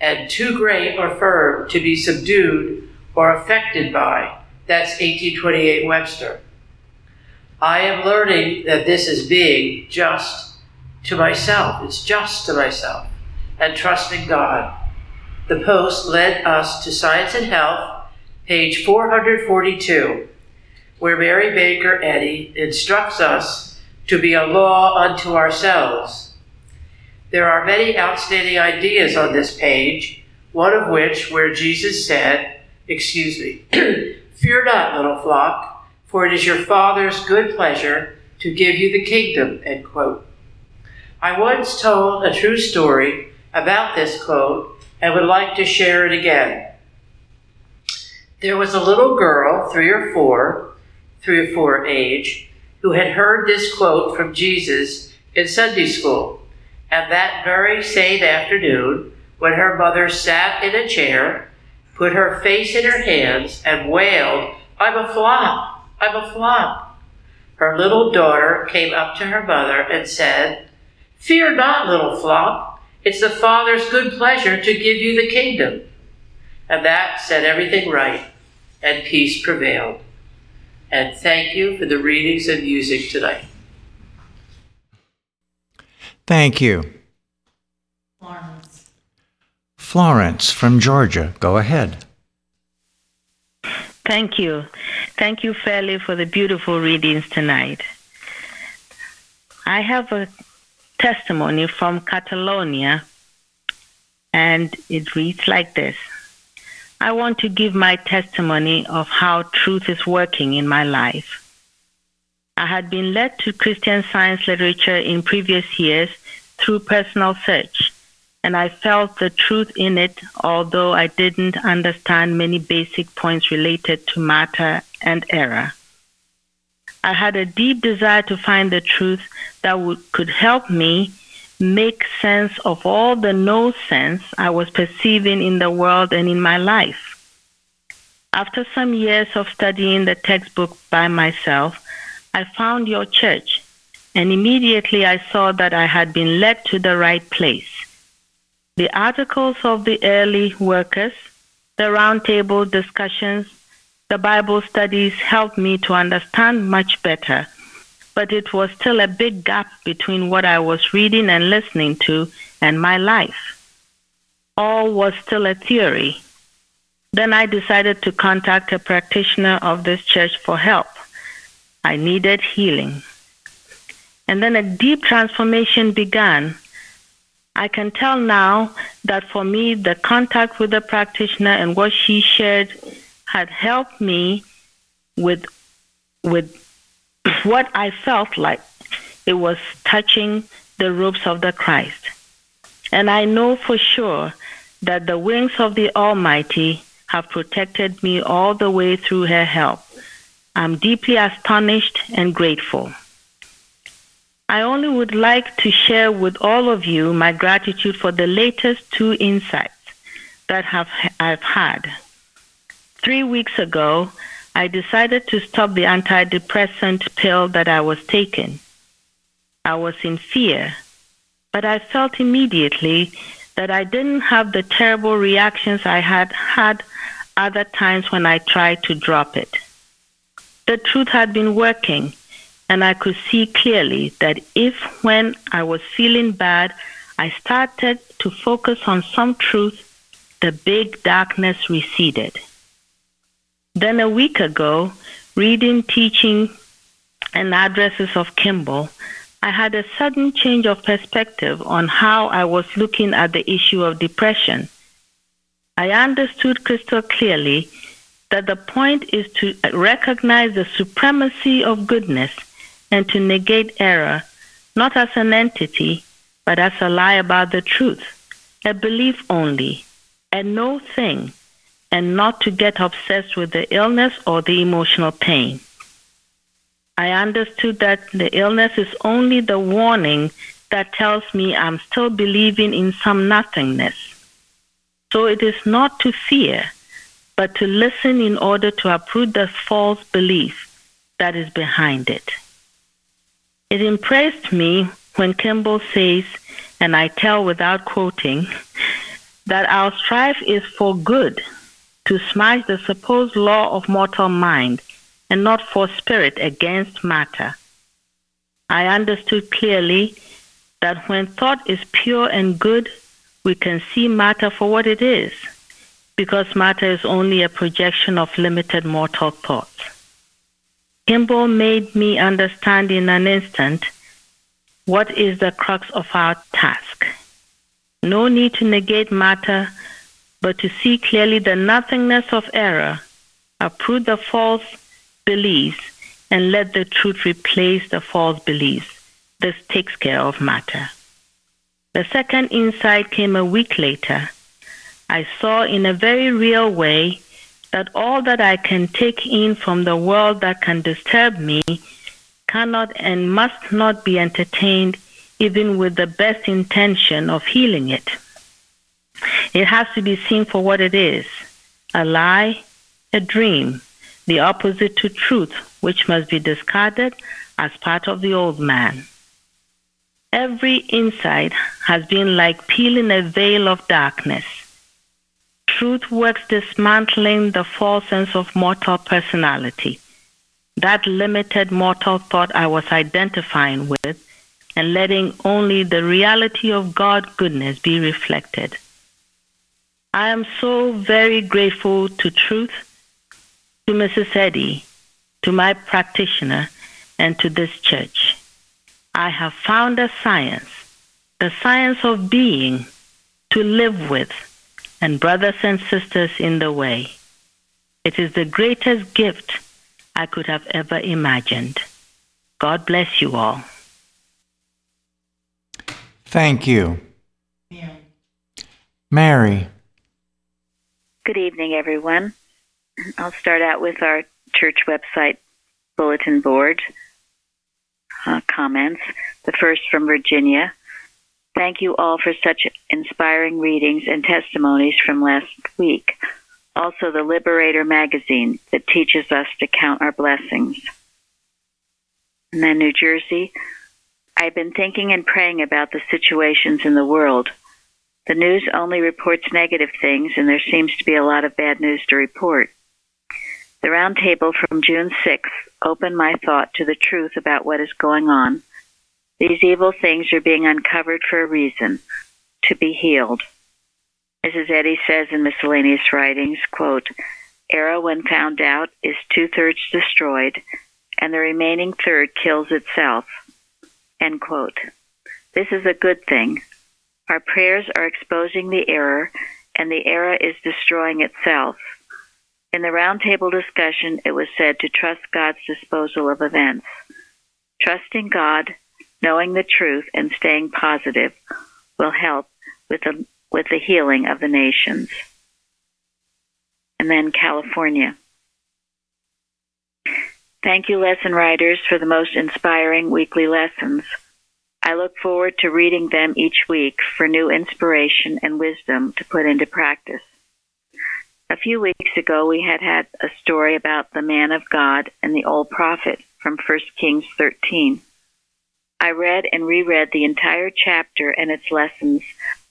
and too great or firm to be subdued or affected by. That's eighteen twenty-eight Webster. I am learning that this is being just to myself. It's just to myself. And trusting God. The post led us to Science and Health, page four forty-two, where Mary Baker Eddy instructs us to be a law unto ourselves. There are many outstanding ideas on this page, one of which where Jesus said, excuse me, fear not, little flock, for it is your Father's good pleasure to give you the kingdom, end quote. I once told a true story about this quote and would like to share it again. There was a little girl, three or four, three or four age, who had heard this quote from Jesus in Sunday school. And that very same afternoon, when her mother sat in a chair, put her face in her hands and wailed, I'm a flop, I'm a flop. Her little daughter came up to her mother and said, fear not, little flop. It's the Father's good pleasure to give you the kingdom. And that set everything right, and peace prevailed. And thank you for the readings and music tonight. Thank you. Florence. Florence from Georgia, go ahead. Thank you. Thank you, Fairley, for the beautiful readings tonight. I have a testimony from Catalonia, and it reads like this. I want to give my testimony of how truth is working in my life. I had been led to Christian Science literature in previous years through personal search, and I felt the truth in it, although I didn't understand many basic points related to matter and error. I had a deep desire to find the truth that would, could help me make sense of all the no sense I was perceiving in the world and in my life. After some years of studying the textbook by myself, I found your church, and immediately I saw that I had been led to the right place. The articles of the early workers, the roundtable discussions, the Bible studies helped me to understand much better, but it was still a big gap between what I was reading and listening to and my life. All was still a theory. Then I decided to contact a practitioner of this church for help. I needed healing. And then a deep transformation began. I can tell now that for me, the contact with the practitioner and what she shared had helped me with with what I felt like it was touching the ropes of the Christ. And I know for sure that the wings of the Almighty have protected me all the way through her help. I'm deeply astonished and grateful. I only would like to share with all of you my gratitude for the latest two insights that have I've had. Three weeks ago, I decided to stop the antidepressant pill that I was taking. I was in fear, but I felt immediately that I didn't have the terrible reactions I had had other times when I tried to drop it. The truth had been working, and I could see clearly that if when I was feeling bad, I started to focus on some truth, the big darkness receded. Then a week ago, reading, teaching, and addresses of Kimball, I had a sudden change of perspective on how I was looking at the issue of depression. I understood crystal clearly that the point is to recognize the supremacy of goodness and to negate error, not as an entity, but as a lie about the truth, a belief only, a no thing, and not to get obsessed with the illness or the emotional pain. I understood that the illness is only the warning that tells me I'm still believing in some nothingness. So it is not to fear, but to listen in order to uproot the false belief that is behind it. It impressed me when Kimball says, and I tell without quoting, that our strife is for good, to smash the supposed law of mortal mind, and not for spirit against matter. I understood clearly that when thought is pure and good, we can see matter for what it is, because matter is only a projection of limited mortal thoughts. Kimball made me understand in an instant what is the crux of our task. No need to negate matter, but to see clearly the nothingness of error, uproot the false beliefs, and let the truth replace the false beliefs. This takes care of matter. The second insight came a week later. I saw in a very real way that all that I can take in from the world that can disturb me cannot and must not be entertained, even with the best intention of healing it. It has to be seen for what it is, a lie, a dream, the opposite to truth, which must be discarded as part of the old man. Every insight has been like peeling a veil of darkness. Truth works dismantling the false sense of mortal personality, that limited mortal thought I was identifying with, and letting only the reality of God's goodness be reflected. I am so very grateful to Truth, to Missus Eddy, to my practitioner, and to this church. I have found a science, the science of being, to live with, and brothers and sisters in the way. It is the greatest gift I could have ever imagined. God bless you all. Thank you. Yeah. Mary. Good evening, everyone. I'll start out with our church website bulletin board uh, comments. The first from Virginia. Thank you all for such inspiring readings and testimonies from last week. Also, the Liberator magazine that teaches us to count our blessings. And then New Jersey, I've been thinking and praying about the situations in the world. The news only reports negative things, and there seems to be a lot of bad news to report. The roundtable from June sixth opened my thought to the truth about what is going on. These evil things are being uncovered for a reason, to be healed. Missus Eddy says in Miscellaneous Writings, quote, "Error, when found out, is two-thirds destroyed, and the remaining third kills itself," end quote. This is a good thing. Our prayers are exposing the error, and the error is destroying itself. In the roundtable discussion, it was said to trust God's disposal of events. Trusting God, knowing the truth, and staying positive will help with the with the healing of the nations. And then California. Thank you, lesson writers, for the most inspiring weekly lessons. I look forward to reading them each week for new inspiration and wisdom to put into practice. A few weeks ago, we had had a story about the man of God and the old prophet from First Kings thirteen. I read and reread the entire chapter, and its lessons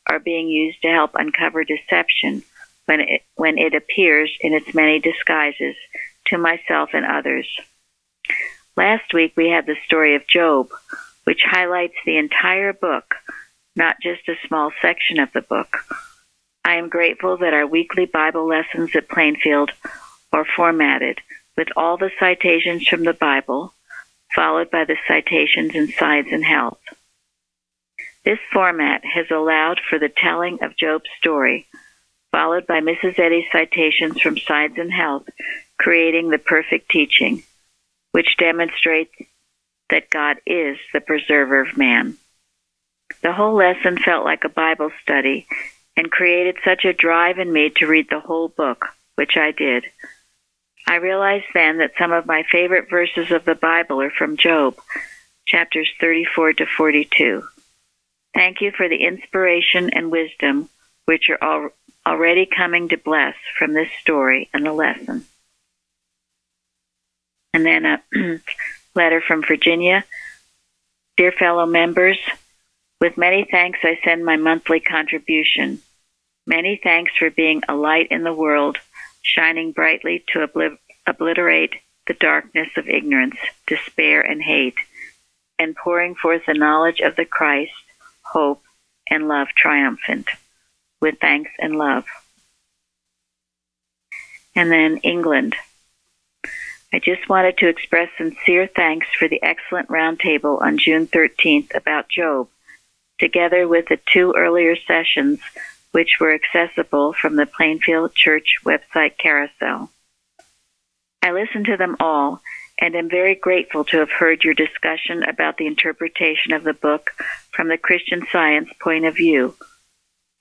are being used to help uncover deception when it, when it appears in its many disguises to myself and others. Last week, we had the story of Job, which highlights the entire book, not just a small section of the book. I am grateful that our weekly Bible lessons at Plainfield are formatted with all the citations from the Bible, followed by the citations in Science and Health. This format has allowed for the telling of Job's story, followed by Missus Eddy's citations from Science and Health, creating the perfect teaching, which demonstrates that God is the preserver of man. The whole lesson felt like a Bible study and created such a drive in me to read the whole book, which I did. I realized then that some of my favorite verses of the Bible are from Job, chapters thirty-four to forty-two. Thank you for the inspiration and wisdom which are al- already coming to bless from this story and the lesson. And then a letter from Virginia. Dear fellow members, with many thanks I send my monthly contribution. Many thanks for being a light in the world, shining brightly to obli- obliterate the darkness of ignorance, despair, and hate, and pouring forth the knowledge of the Christ, hope, and love triumphant. With thanks and love. And then England. I just wanted to express sincere thanks for the excellent roundtable on June thirteenth about Job, together with the two earlier sessions which were accessible from the Plainfield Church website carousel. I listened to them all and am very grateful to have heard your discussion about the interpretation of the book from the Christian Science point of view.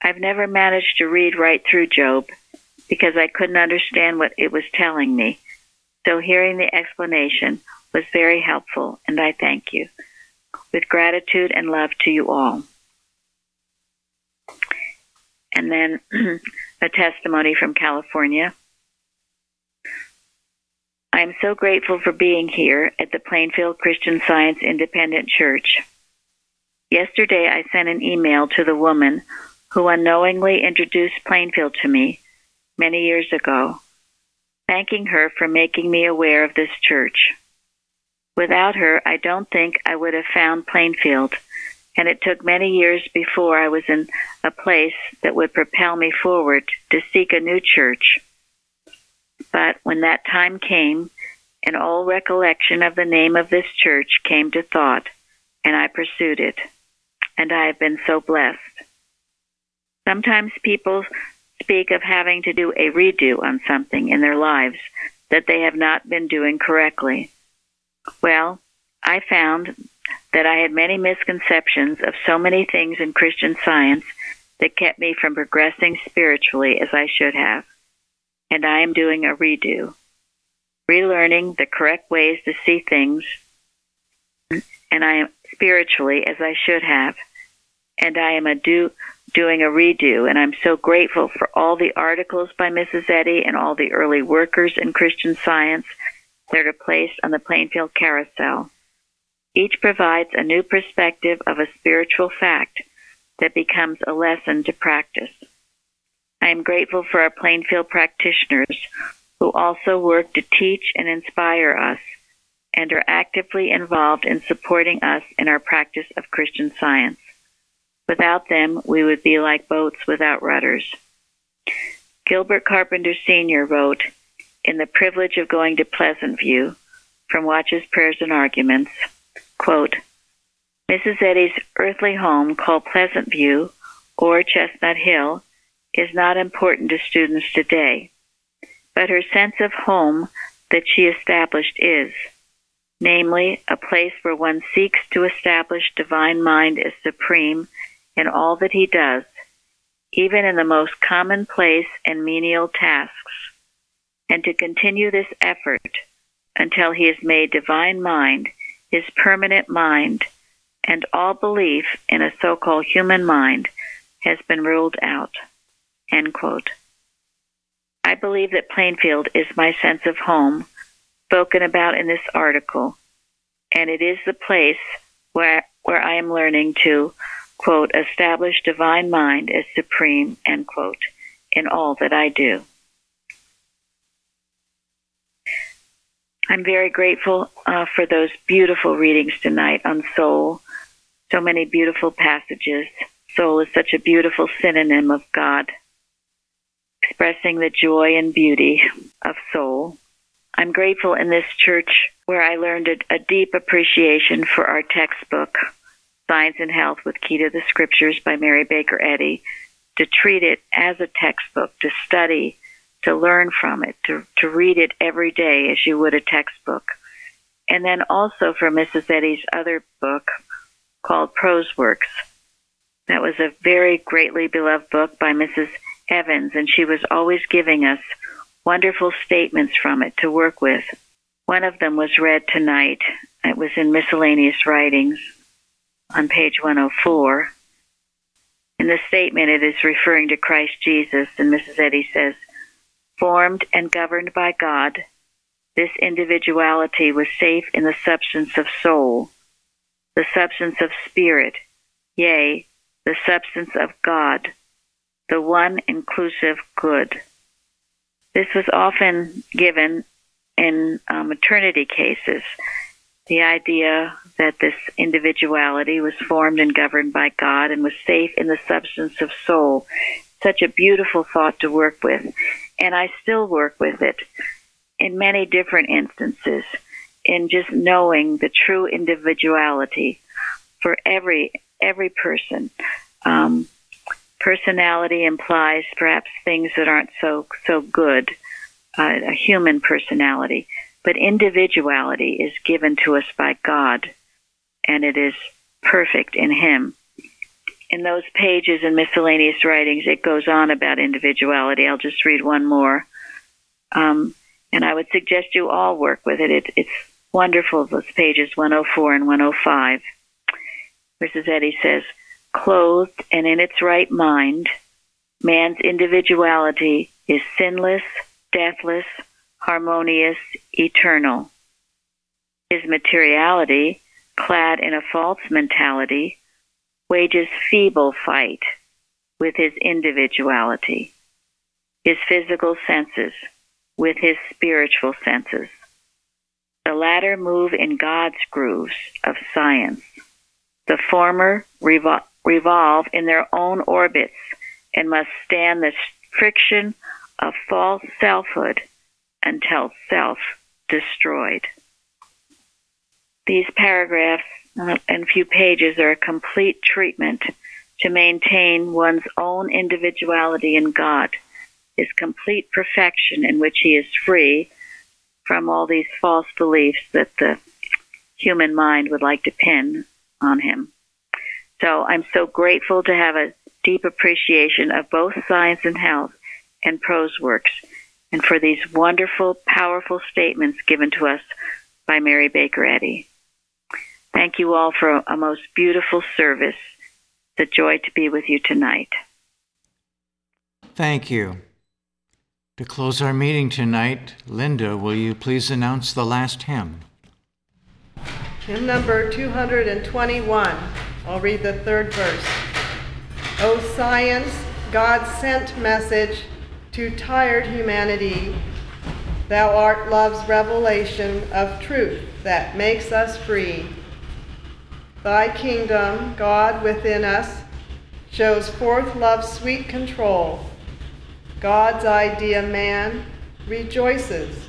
I've never managed to read right through Job because I couldn't understand what it was telling me, so hearing the explanation was very helpful, and I thank you. With gratitude and love to you all. And then a testimony from California. I am so grateful for being here at the Plainfield Christian Science Independent Church. Yesterday, I sent an email to the woman who unknowingly introduced Plainfield to me many years ago, thanking her for making me aware of this church. Without her, I don't think I would have found Plainfield, and it took many years before I was in a place that would propel me forward to seek a new church. But when that time came, an old recollection of the name of this church came to thought, and I pursued it, and I have been so blessed. Sometimes people speak of having to do a redo on something in their lives that they have not been doing correctly. Well, I found that I had many misconceptions of so many things in Christian Science that kept me from progressing spiritually as I should have, and I am doing a redo, relearning the correct ways to see things, and I am spiritually as I should have, and I am a do, doing a redo, and I'm so grateful for all the articles by Missus Eddy and all the early workers in Christian Science that are placed on the Plainfield Carousel. Each provides a new perspective of a spiritual fact that becomes a lesson to practice. I am grateful for our Plainfield practitioners who also work to teach and inspire us and are actively involved in supporting us in our practice of Christian Science. Without them, we would be like boats without rudders. Gilbert Carpenter, Senior wrote, in The Privilege of Going to Pleasant View, from Watches, Prayers, and Arguments, quote, Missus Eddy's earthly home, called Pleasant View or Chestnut Hill, is not important to students today, but her sense of home that she established is, namely, a place where one seeks to establish divine mind as supreme in all that he does, even in the most commonplace and menial tasks, and to continue this effort until he has made divine mind his permanent mind, and all belief in a so-called human mind has been ruled out. End quote. I believe that Plainfield is my sense of home, spoken about in this article, and it is the place where where I am learning to, quote, establish divine mind as supreme, end quote, in all that I do. I'm very grateful uh, for those beautiful readings tonight on soul. So many beautiful passages. Soul is such a beautiful synonym of God, expressing the joy and beauty of soul. I'm grateful in this church where I learned a, a deep appreciation for our textbook, Science and Health with Key to the Scriptures by Mary Baker Eddy, to treat it as a textbook, to study, to learn from it, to, to read it every day as you would a textbook. And then also for Missus Eddy's other book called Prose Works. That was a very greatly beloved book by Missus Evans, and she was always giving us wonderful statements from it to work with. One of them was read tonight. It was in Miscellaneous Writings on page one oh four. In the statement, it is referring to Christ Jesus, and Missus Eddy says, formed and governed by God, this individuality was safe in the substance of soul, the substance of spirit, yea, the substance of God, the one inclusive good. This was often given in uh, maternity cases, the idea that this individuality was formed and governed by God and was safe in the substance of soul. Such a beautiful thought to work with. And I still work with it in many different instances, in just knowing the true individuality for every every person. Um, personality implies perhaps things that aren't so so good, uh, a human personality. But individuality is given to us by God, and it is perfect in Him. In those pages in Miscellaneous Writings, it goes on about individuality. I'll just read one more. Um, and I would suggest you all work with it. it. It's wonderful, those pages one oh four and one oh five. Missus Eddy says, clothed and in its right mind, man's individuality is sinless, deathless, harmonious, eternal. His materiality, clad in a false mentality, wages feeble fight with his individuality, his physical senses with his spiritual senses. The latter move in God's grooves of science. The former revol- revolve in their own orbits and must stand the friction of false selfhood until self destroyed. These paragraphs and few pages are a complete treatment to maintain one's own individuality in God, His complete perfection in which He is free from all these false beliefs that the human mind would like to pin on Him. So I'm so grateful to have a deep appreciation of both Science and Health and Prose Works, and for these wonderful, powerful statements given to us by Mary Baker Eddy. Thank you all for a most beautiful service, It's a joy to be with you tonight. Thank you. To close our meeting tonight, Linda, will you please announce the last hymn? Hymn number two twenty-one. I'll read the third verse. O science, God-sent message to tired humanity, thou art love's revelation of truth that makes us free. Thy kingdom, God within us, shows forth love's sweet control. God's idea man rejoices,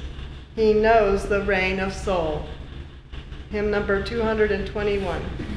he knows the reign of soul. Hymn number two twenty-one.